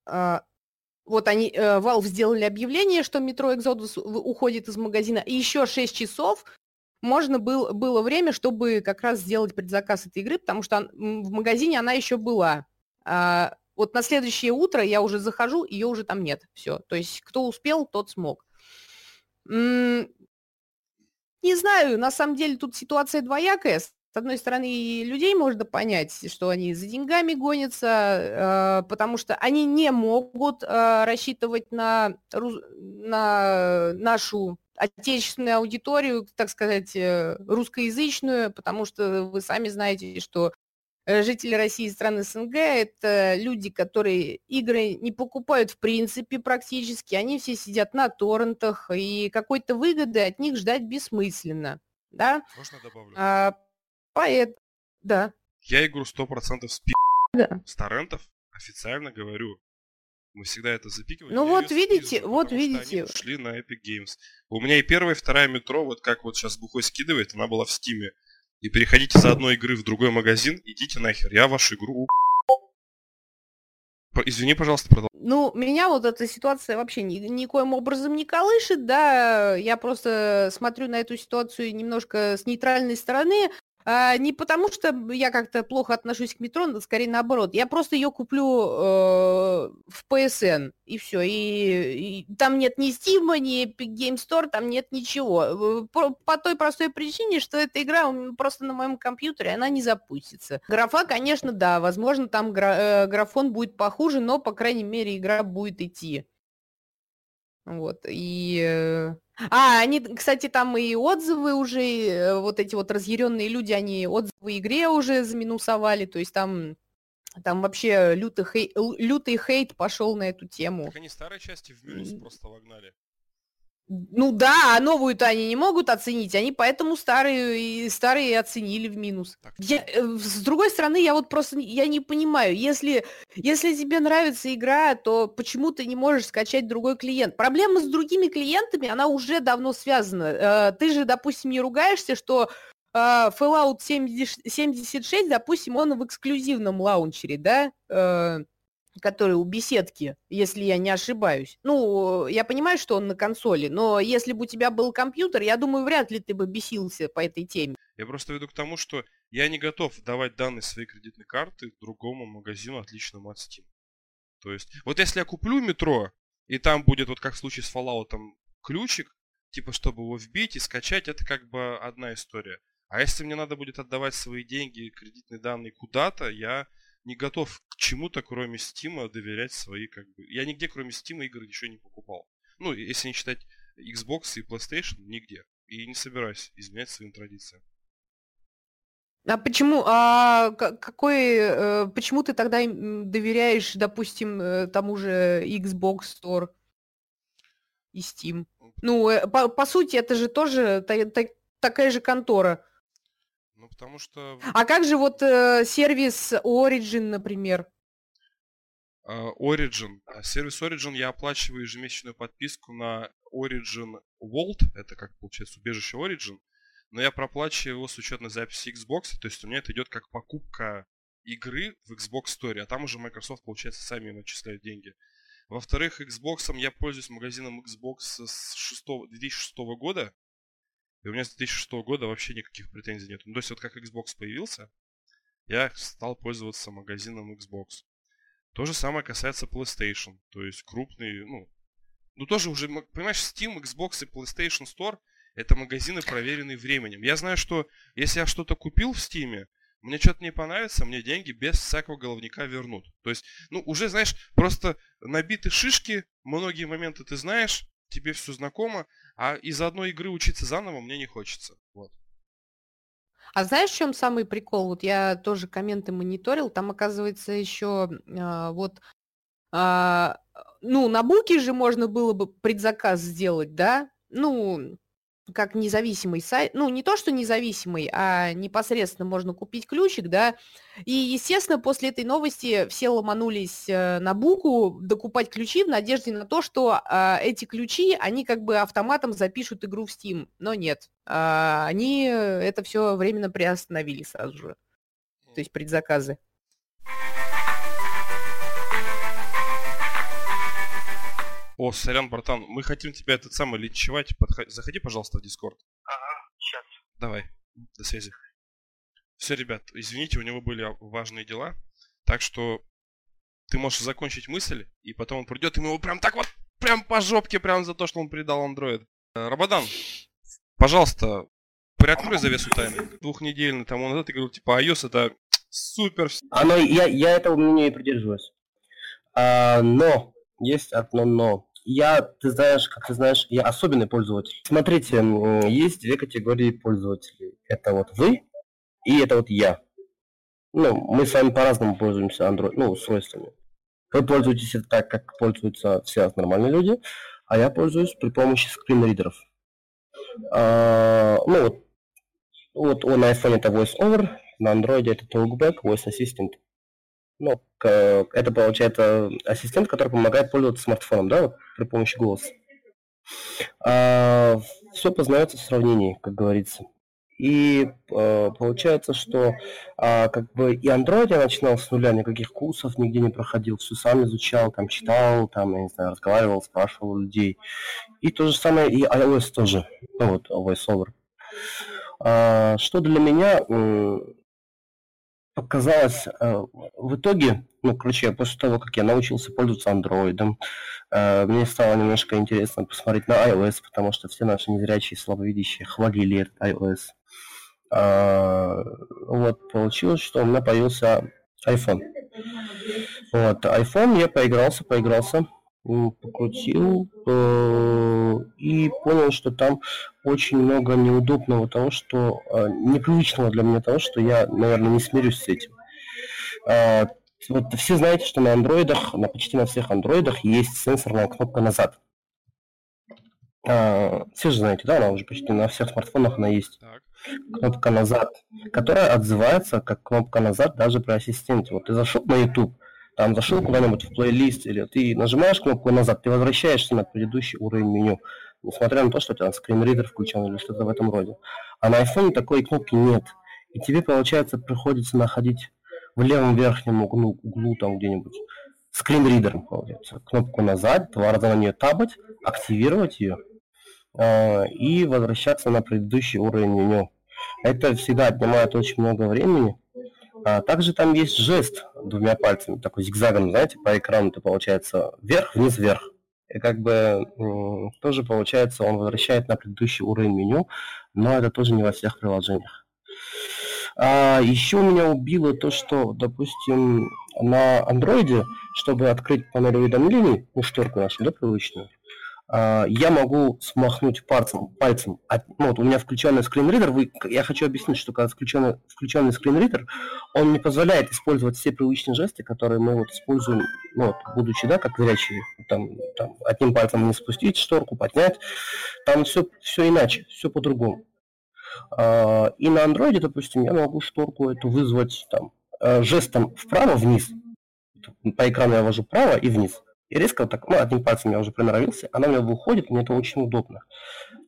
вот они, Valve сделали объявление, что Metro Exodus уходит из магазина, и еще шесть часов можно был, было время, чтобы как раз сделать предзаказ этой игры, потому что он, в магазине она еще была. А, вот на следующее утро я уже захожу, ее уже там нет. Все. То есть кто успел, тот смог. М-м- не знаю, на самом деле тут ситуация двоякая. С одной стороны, и людей можно понять, что они за деньгами гонятся, э- потому что они не могут э- рассчитывать на, на нашу... отечественную аудиторию, так сказать, русскоязычную, потому что вы сами знаете, что жители России и стран СНГ – это люди, которые игры не покупают в принципе практически, они все сидят на торрентах, и какой-то выгоды от них ждать бессмысленно. Да? Можно добавлю? А, поэт... Да. Я игру сто процентов с пи***, да. С торрентов, официально говорю. Мы всегда это запикиваем. Ну вот видите, снизу, вот видите. Они ушли на Epic Games. У меня и первая, и вторая Metro, вот как вот сейчас Бухой скидывает, она была в Steam. И переходите с одной игры в другой магазин, идите нахер, я вашу игру... Извини, пожалуйста, продолжай. Ну, меня вот эта ситуация вообще ни, никоим образом не колышет, да, я просто смотрю на эту ситуацию немножко с нейтральной стороны. А, не потому, что я как-то плохо отношусь к Metro, но скорее наоборот. Я просто ее куплю э, в пэ эс эн, и все. И, и там нет ни Steam, ни Epic Games Store, там нет ничего. По, по той простой причине, что эта игра просто на моем компьютере, она не запустится. Графа, конечно, да, возможно, там гра- э, графон будет похуже, но, по крайней мере, игра будет идти. Вот, и... А, они, кстати, там и отзывы уже, вот эти вот разъяренные люди, они отзывы игре уже заминусовали, то есть там, там вообще лютый, хей, лютый хейт пошел на эту тему. Так они старые части в минус просто вогнали. Ну да, а новую-то они не могут оценить, они поэтому старые и старые оценили в минус. Я, с другой стороны, я вот просто я не понимаю, если, если тебе нравится игра, то почему ты не можешь скачать другой клиент? Проблема с другими клиентами, она уже давно связана. Ты же, допустим, не ругаешься, что Fallout семьдесят шесть, допустим, он в эксклюзивном лаунчере, да? Который у беседки, если я не ошибаюсь. Ну, я понимаю, что он на консоли, но если бы у тебя был компьютер, я думаю, вряд ли ты бы бесился по этой теме. Я просто веду к тому, что я не готов давать данные своей кредитной карты другому магазину, отличному от Steam. То есть, вот если я куплю Metro, и там будет, вот как в случае с Fallout, там, ключик, типа, чтобы его вбить и скачать, это как бы одна история. А если мне надо будет отдавать свои деньги, кредитные данные куда-то, я... не готов к чему-то, кроме Steam, доверять свои, как бы... Я нигде, кроме Steam, игр еще не покупал. Ну, если не считать Xbox и PlayStation, нигде. И не собираюсь изменять своим традициям. А почему... А какой... Почему ты тогда доверяешь, допустим, тому же Xbox Store и Steam? Ну, по, по сути, это же тоже та, та, такая же контора. Ну, потому что... А как же вот э, сервис Origin, например? Uh, Origin. Сервис Origin я оплачиваю ежемесячную подписку на Origin Vault. Это как получается убежище Origin. Но я проплачиваю его с учетной записи Xbox. То есть у меня это идет как покупка игры в Xbox Store, а там уже Microsoft, получается, сами начисляют деньги. Во-вторых, Xbox я пользуюсь магазином Xbox с две тысячи шестого года, и у меня с две тысячи шестого года вообще никаких претензий нет. Ну, то есть вот как Xbox появился, я стал пользоваться магазином Xbox. То же самое касается PlayStation, то есть крупный, ну, ну тоже уже, понимаешь, Steam, Xbox и PlayStation Store — это магазины, проверенные временем. Я знаю, что если я что-то купил в Steam, мне что-то не понравится, мне деньги без всякого головняка вернут. То есть, ну, уже, знаешь, просто набиты шишки, многие моменты ты знаешь, тебе все знакомо, а из одной игры учиться заново мне не хочется. Вот. А знаешь, в чем самый прикол? Вот я тоже комменты мониторил, там, оказывается, еще э, вот... Э, ну, на Буке же можно было бы предзаказ сделать, да? Ну... как независимый сайт, ну, не то, что независимый, а непосредственно можно купить ключик, да, и, естественно, после этой новости все ломанулись на Буку докупать ключи в надежде на то, что а, эти ключи, они как бы автоматом запишут игру в Steam, но нет, а, они это все временно приостановили сразу же, то есть предзаказы. О, сорян, братан, мы хотим тебя этот самый линчевать. Подходи, заходи, пожалуйста, в Дискорд. Ага, сейчас. Давай, до связи. Все, ребят, извините, у него были важные дела. Так что ты можешь закончить мысль, и потом он придет, и мы его прям так вот, прям по жопке, прям за то, что он передал Android. Рабадан, пожалуйста, приоткрой завесу тайны. Двухнедельный тому назад ты говорил, типа, iOS это супер... Оно, я, я этого мнения и придерживаюсь. А, но... Есть одно но. Я, ты знаешь, как ты знаешь, я особенный пользователь. Смотрите, есть две категории пользователей. Это вот вы и это вот я. Ну, мы с вами по-разному пользуемся Android, ну, устройствами. Вы пользуетесь так, как пользуются все нормальные люди, а я пользуюсь при помощи скринридеров. А, ну, вот, вот он на iPhone это VoiceOver, на Android это Talkback, Voice Assistant. Ну, это получается ассистент, который помогает пользоваться смартфоном, да, вот, при помощи голоса. А, все познается в сравнении, как говорится. И а, получается, что а, как бы и Android я начинал с нуля, никаких курсов нигде не проходил, все сам изучал, там читал, там, я не знаю, разговаривал, спрашивал людей. И то же самое и iOS тоже, ну вот, VoiceOver. А, что для меня... Показалось, в итоге, ну, короче, после того, как я научился пользоваться Android, мне стало немножко интересно посмотреть на iOS, потому что все наши незрячие, слабовидящие хвалили этот iOS. Вот, получилось, что у меня появился iPhone. Вот, iPhone я поигрался, поигрался, покрутил и понял, что там очень много неудобного того, что непривычного для меня того, что я, наверное, не смирюсь с этим. Вот все знаете, что на андроидах, на почти на всех андроидах есть сенсорная кнопка назад. Все же знаете, да, она уже почти на всех смартфонах она есть. Кнопка назад, которая отзывается как кнопка назад даже при ассистенте. Вот ты зашел на YouTube, там зашел куда-нибудь в плейлист, или ты нажимаешь кнопку назад, ты возвращаешься на предыдущий уровень меню, несмотря на то, что у тебя скринридер включен или что-то в этом роде. А на iPhone такой кнопки нет. И тебе, получается, приходится находить в левом верхнем углу, углу там где-нибудь, скринридером, получается, кнопку назад, два раза на нее табать, активировать ее э, и возвращаться на предыдущий уровень меню. Это всегда отнимает очень много времени. А также там есть жест двумя пальцами, такой зигзагом, знаете, по экрану-то получается вверх, вниз, вверх. И как бы м- тоже получается он возвращает на предыдущий уровень меню, но это тоже не во всех приложениях. А еще меня убило то, что, допустим, на Android, чтобы открыть панель уведомлений, ну, шторку нашу, да, привычную, а, я могу смахнуть пальцем, пальцем. От, ну, вот у меня включенный скринридер, вы, я хочу объяснить, что когда включенный, включенный скринридер, он не позволяет использовать все привычные жесты, которые мы вот используем, ну, вот, будучи, да, как зрячие, там, там одним пальцем не спустить шторку, поднять, там все, все иначе, все по-другому. А, и на Android, допустим, я могу шторку эту вызвать там жестом вправо-вниз, по экрану я вожу вправо и вниз. И резко вот так, ну, одним пальцем я уже приноровился, она у меня выходит, и мне это очень удобно.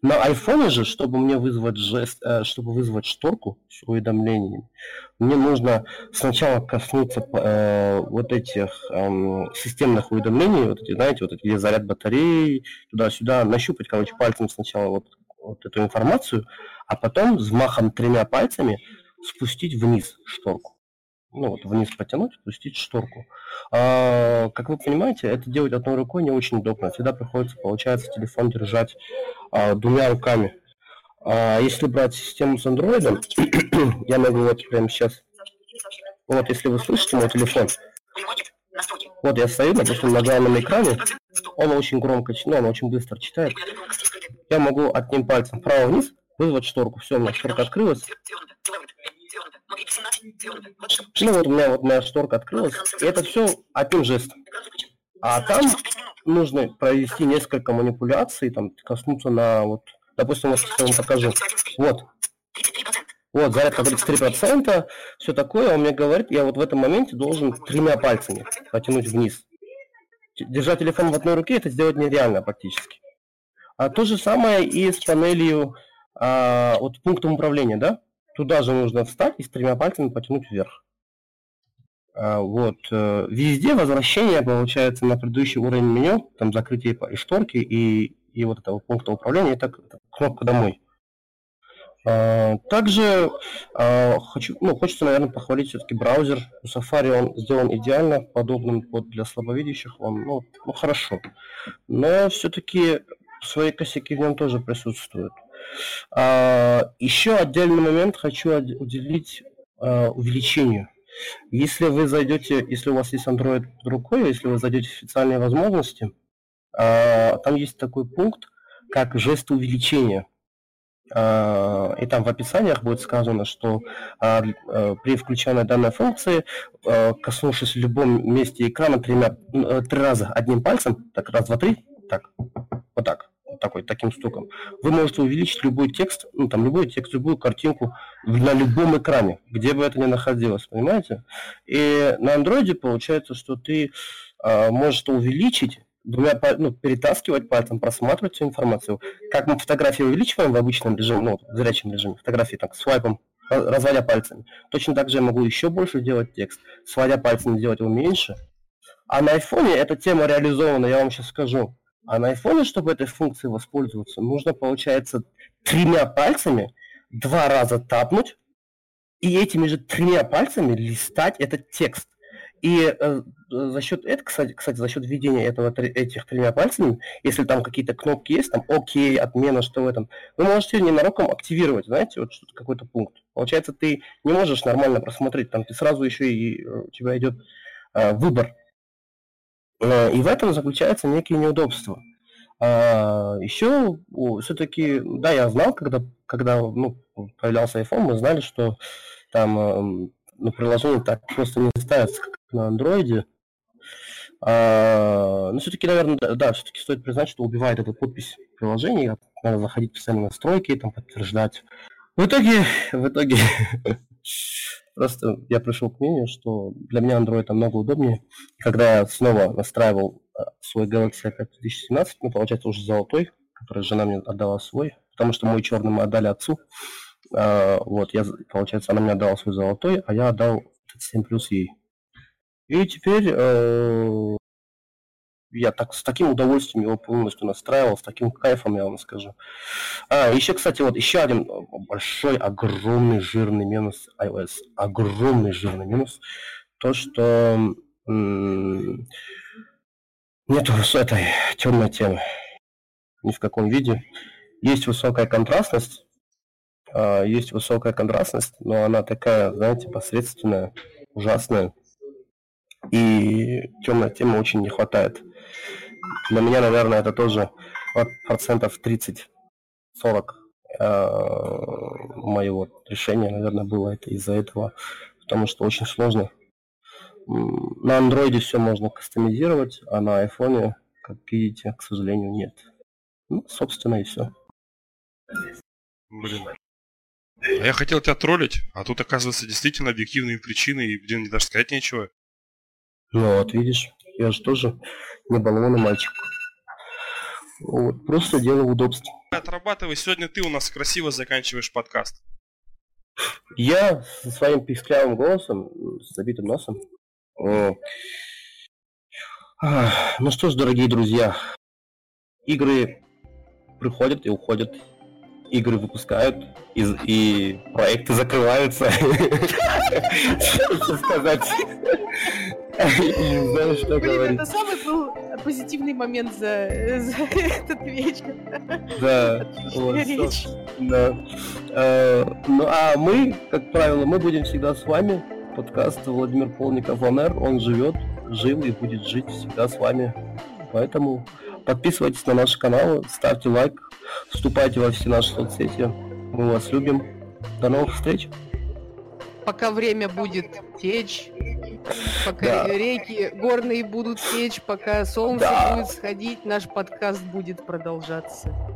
На айфоне же, чтобы мне вызвать жест, чтобы вызвать шторку с уведомлениями, мне нужно сначала коснуться э, вот этих э, системных уведомлений, вот эти, знаете, вот эти, где заряд батареи, туда-сюда, нащупать, короче, пальцем сначала вот, вот эту информацию, а потом взмахом тремя пальцами спустить вниз шторку. Ну вот, вниз потянуть, спустить шторку. А, как вы понимаете, это делать одной рукой не очень удобно. Всегда приходится, получается, телефон держать а, двумя руками. А, если брать систему с Android, я могу вот прямо сейчас... Вот, если вы слышите мой телефон. Вот я стою, допустим, на главном экране. Он очень громко, ну, он очень быстро читает. Я могу одним пальцем вправо-вниз вызвать шторку. Все, у меня шторка открылась. Ну вот у меня вот моя шторка открылась, и это все одним жестом. А там нужно провести несколько манипуляций, там коснуться на вот, допустим, вот, я вам покажу. Вот. Вот, зарядка тридцать три процента, все такое, он мне говорит, я вот в этом моменте должен тремя пальцами потянуть вниз. Держать телефон в одной руке это сделать нереально практически. А то же самое и с панелью, а, вот пунктом управления, да? Туда же нужно встать и с тремя пальцами потянуть вверх. Вот. Везде возвращение получается на предыдущий уровень меню, там закрытие и шторки, и, и вот этого пункта управления, и так кнопка «Домой». Также хочу, ну, хочется, наверное, похвалить все-таки браузер. У Safari он сделан идеально, подобным под для слабовидящих он, ну, ну хорошо. Но все-таки свои косяки в нем тоже присутствуют. Uh, еще отдельный момент хочу од- уделить uh, увеличению. Если вы зайдете, если у вас есть Android под рукой, если вы зайдете в официальные возможности, uh, там есть такой пункт, как жест увеличения. Uh, и там в описаниях будет сказано, что uh, uh, при включенной данной функции, uh, коснувшись в любом месте экрана тремя, uh, три раза одним пальцем, так, раз, два, три, так, вот так. Такой, таким стуком, вы можете увеличить любой текст, ну там любой текст, любую картинку на любом экране, где бы это ни находилось, понимаете? И на Android получается, что ты а, можешь увеличить, двумя, ну, перетаскивать пальцем, просматривать всю информацию. Как мы фотографии увеличиваем в обычном режиме, ну, в зрячем режиме, фотографии так, свайпом, разводя пальцами. Точно так же я могу еще больше делать текст, сводя пальцами делать его меньше. А на iPhone эта тема реализована, я вам сейчас скажу. А на iPhone, чтобы этой функцией воспользоваться, нужно, получается, тремя пальцами два раза тапнуть и этими же тремя пальцами листать этот текст. И э, за счет этого, кстати, кстати, за счет введения этого, этих тремя пальцами, если там какие-то кнопки есть, там ОК, отмена, что в этом, вы можете ненароком активировать, знаете, вот что-то, какой-то пункт. Получается, ты не можешь нормально просмотреть, там ты сразу еще и у тебя идет э, выбор. И в этом заключаются некие неудобства. А, еще все-таки, да, я знал, когда, когда ну, появлялся iPhone, мы знали, что там ну, приложение так просто не ставится, как на Android. А, но все-таки, наверное, да, все-таки стоит признать, что убивает эту подпись приложения. Надо заходить постоянно в настройки, там подтверждать. В итоге, в итоге, просто я пришел к мнению, что для меня Android намного удобнее. Когда я снова настраивал свой Galaxy опять две тысячи семнадцать, ну, получается, уже золотой, который жена мне отдала свой, потому что мой черный мы отдали отцу. А, вот, я, получается, она мне отдала свой золотой, а я отдал семь плюс ей. И теперь э, я так с таким удовольствием его полностью настраивал, с таким кайфом, я вам скажу. А, еще, кстати, вот еще один большой, огромный, жирный минус iOS. Огромный, жирный минус. То, что... Нет этой темной темы ни в каком виде. Есть высокая контрастность, есть высокая контрастность, но она такая, знаете, посредственная, ужасная. И темной темы очень не хватает. Для меня, наверное, это тоже от процентов тридцать-сорок моего решения, наверное, было это из-за этого, потому что очень сложно. На Android все можно кастомизировать, а на iPhone, как видите, к сожалению, нет. Ну, собственно, и все. Блин. А я хотел тебя троллить, а тут, оказывается, действительно объективные причины, и, блин, даже сказать нечего. Ну, вот, видишь. Я же тоже не болван и мальчик. Вот, просто дело в удобстве. Отрабатывай, сегодня ты у нас красиво заканчиваешь подкаст. Я со своим писклявым голосом, с забитым носом. Ну что ж, дорогие друзья, игры приходят и уходят, игры выпускают, и, и проекты закрываются. Что сказать? Не знаю, что говорить. Это самый был позитивный момент за этот вечер. Да. Ну а мы, как правило, мы будем всегда с вами. Подкаст Владимир Полников Онер. Он живет, жил и будет жить всегда с вами. Поэтому подписывайтесь на наши каналы, ставьте лайк, вступайте во все наши соцсети. Мы вас любим. До новых встреч. Пока время будет течь, пока да. реки горные будут течь, пока солнце да. будет сходить, наш подкаст будет продолжаться.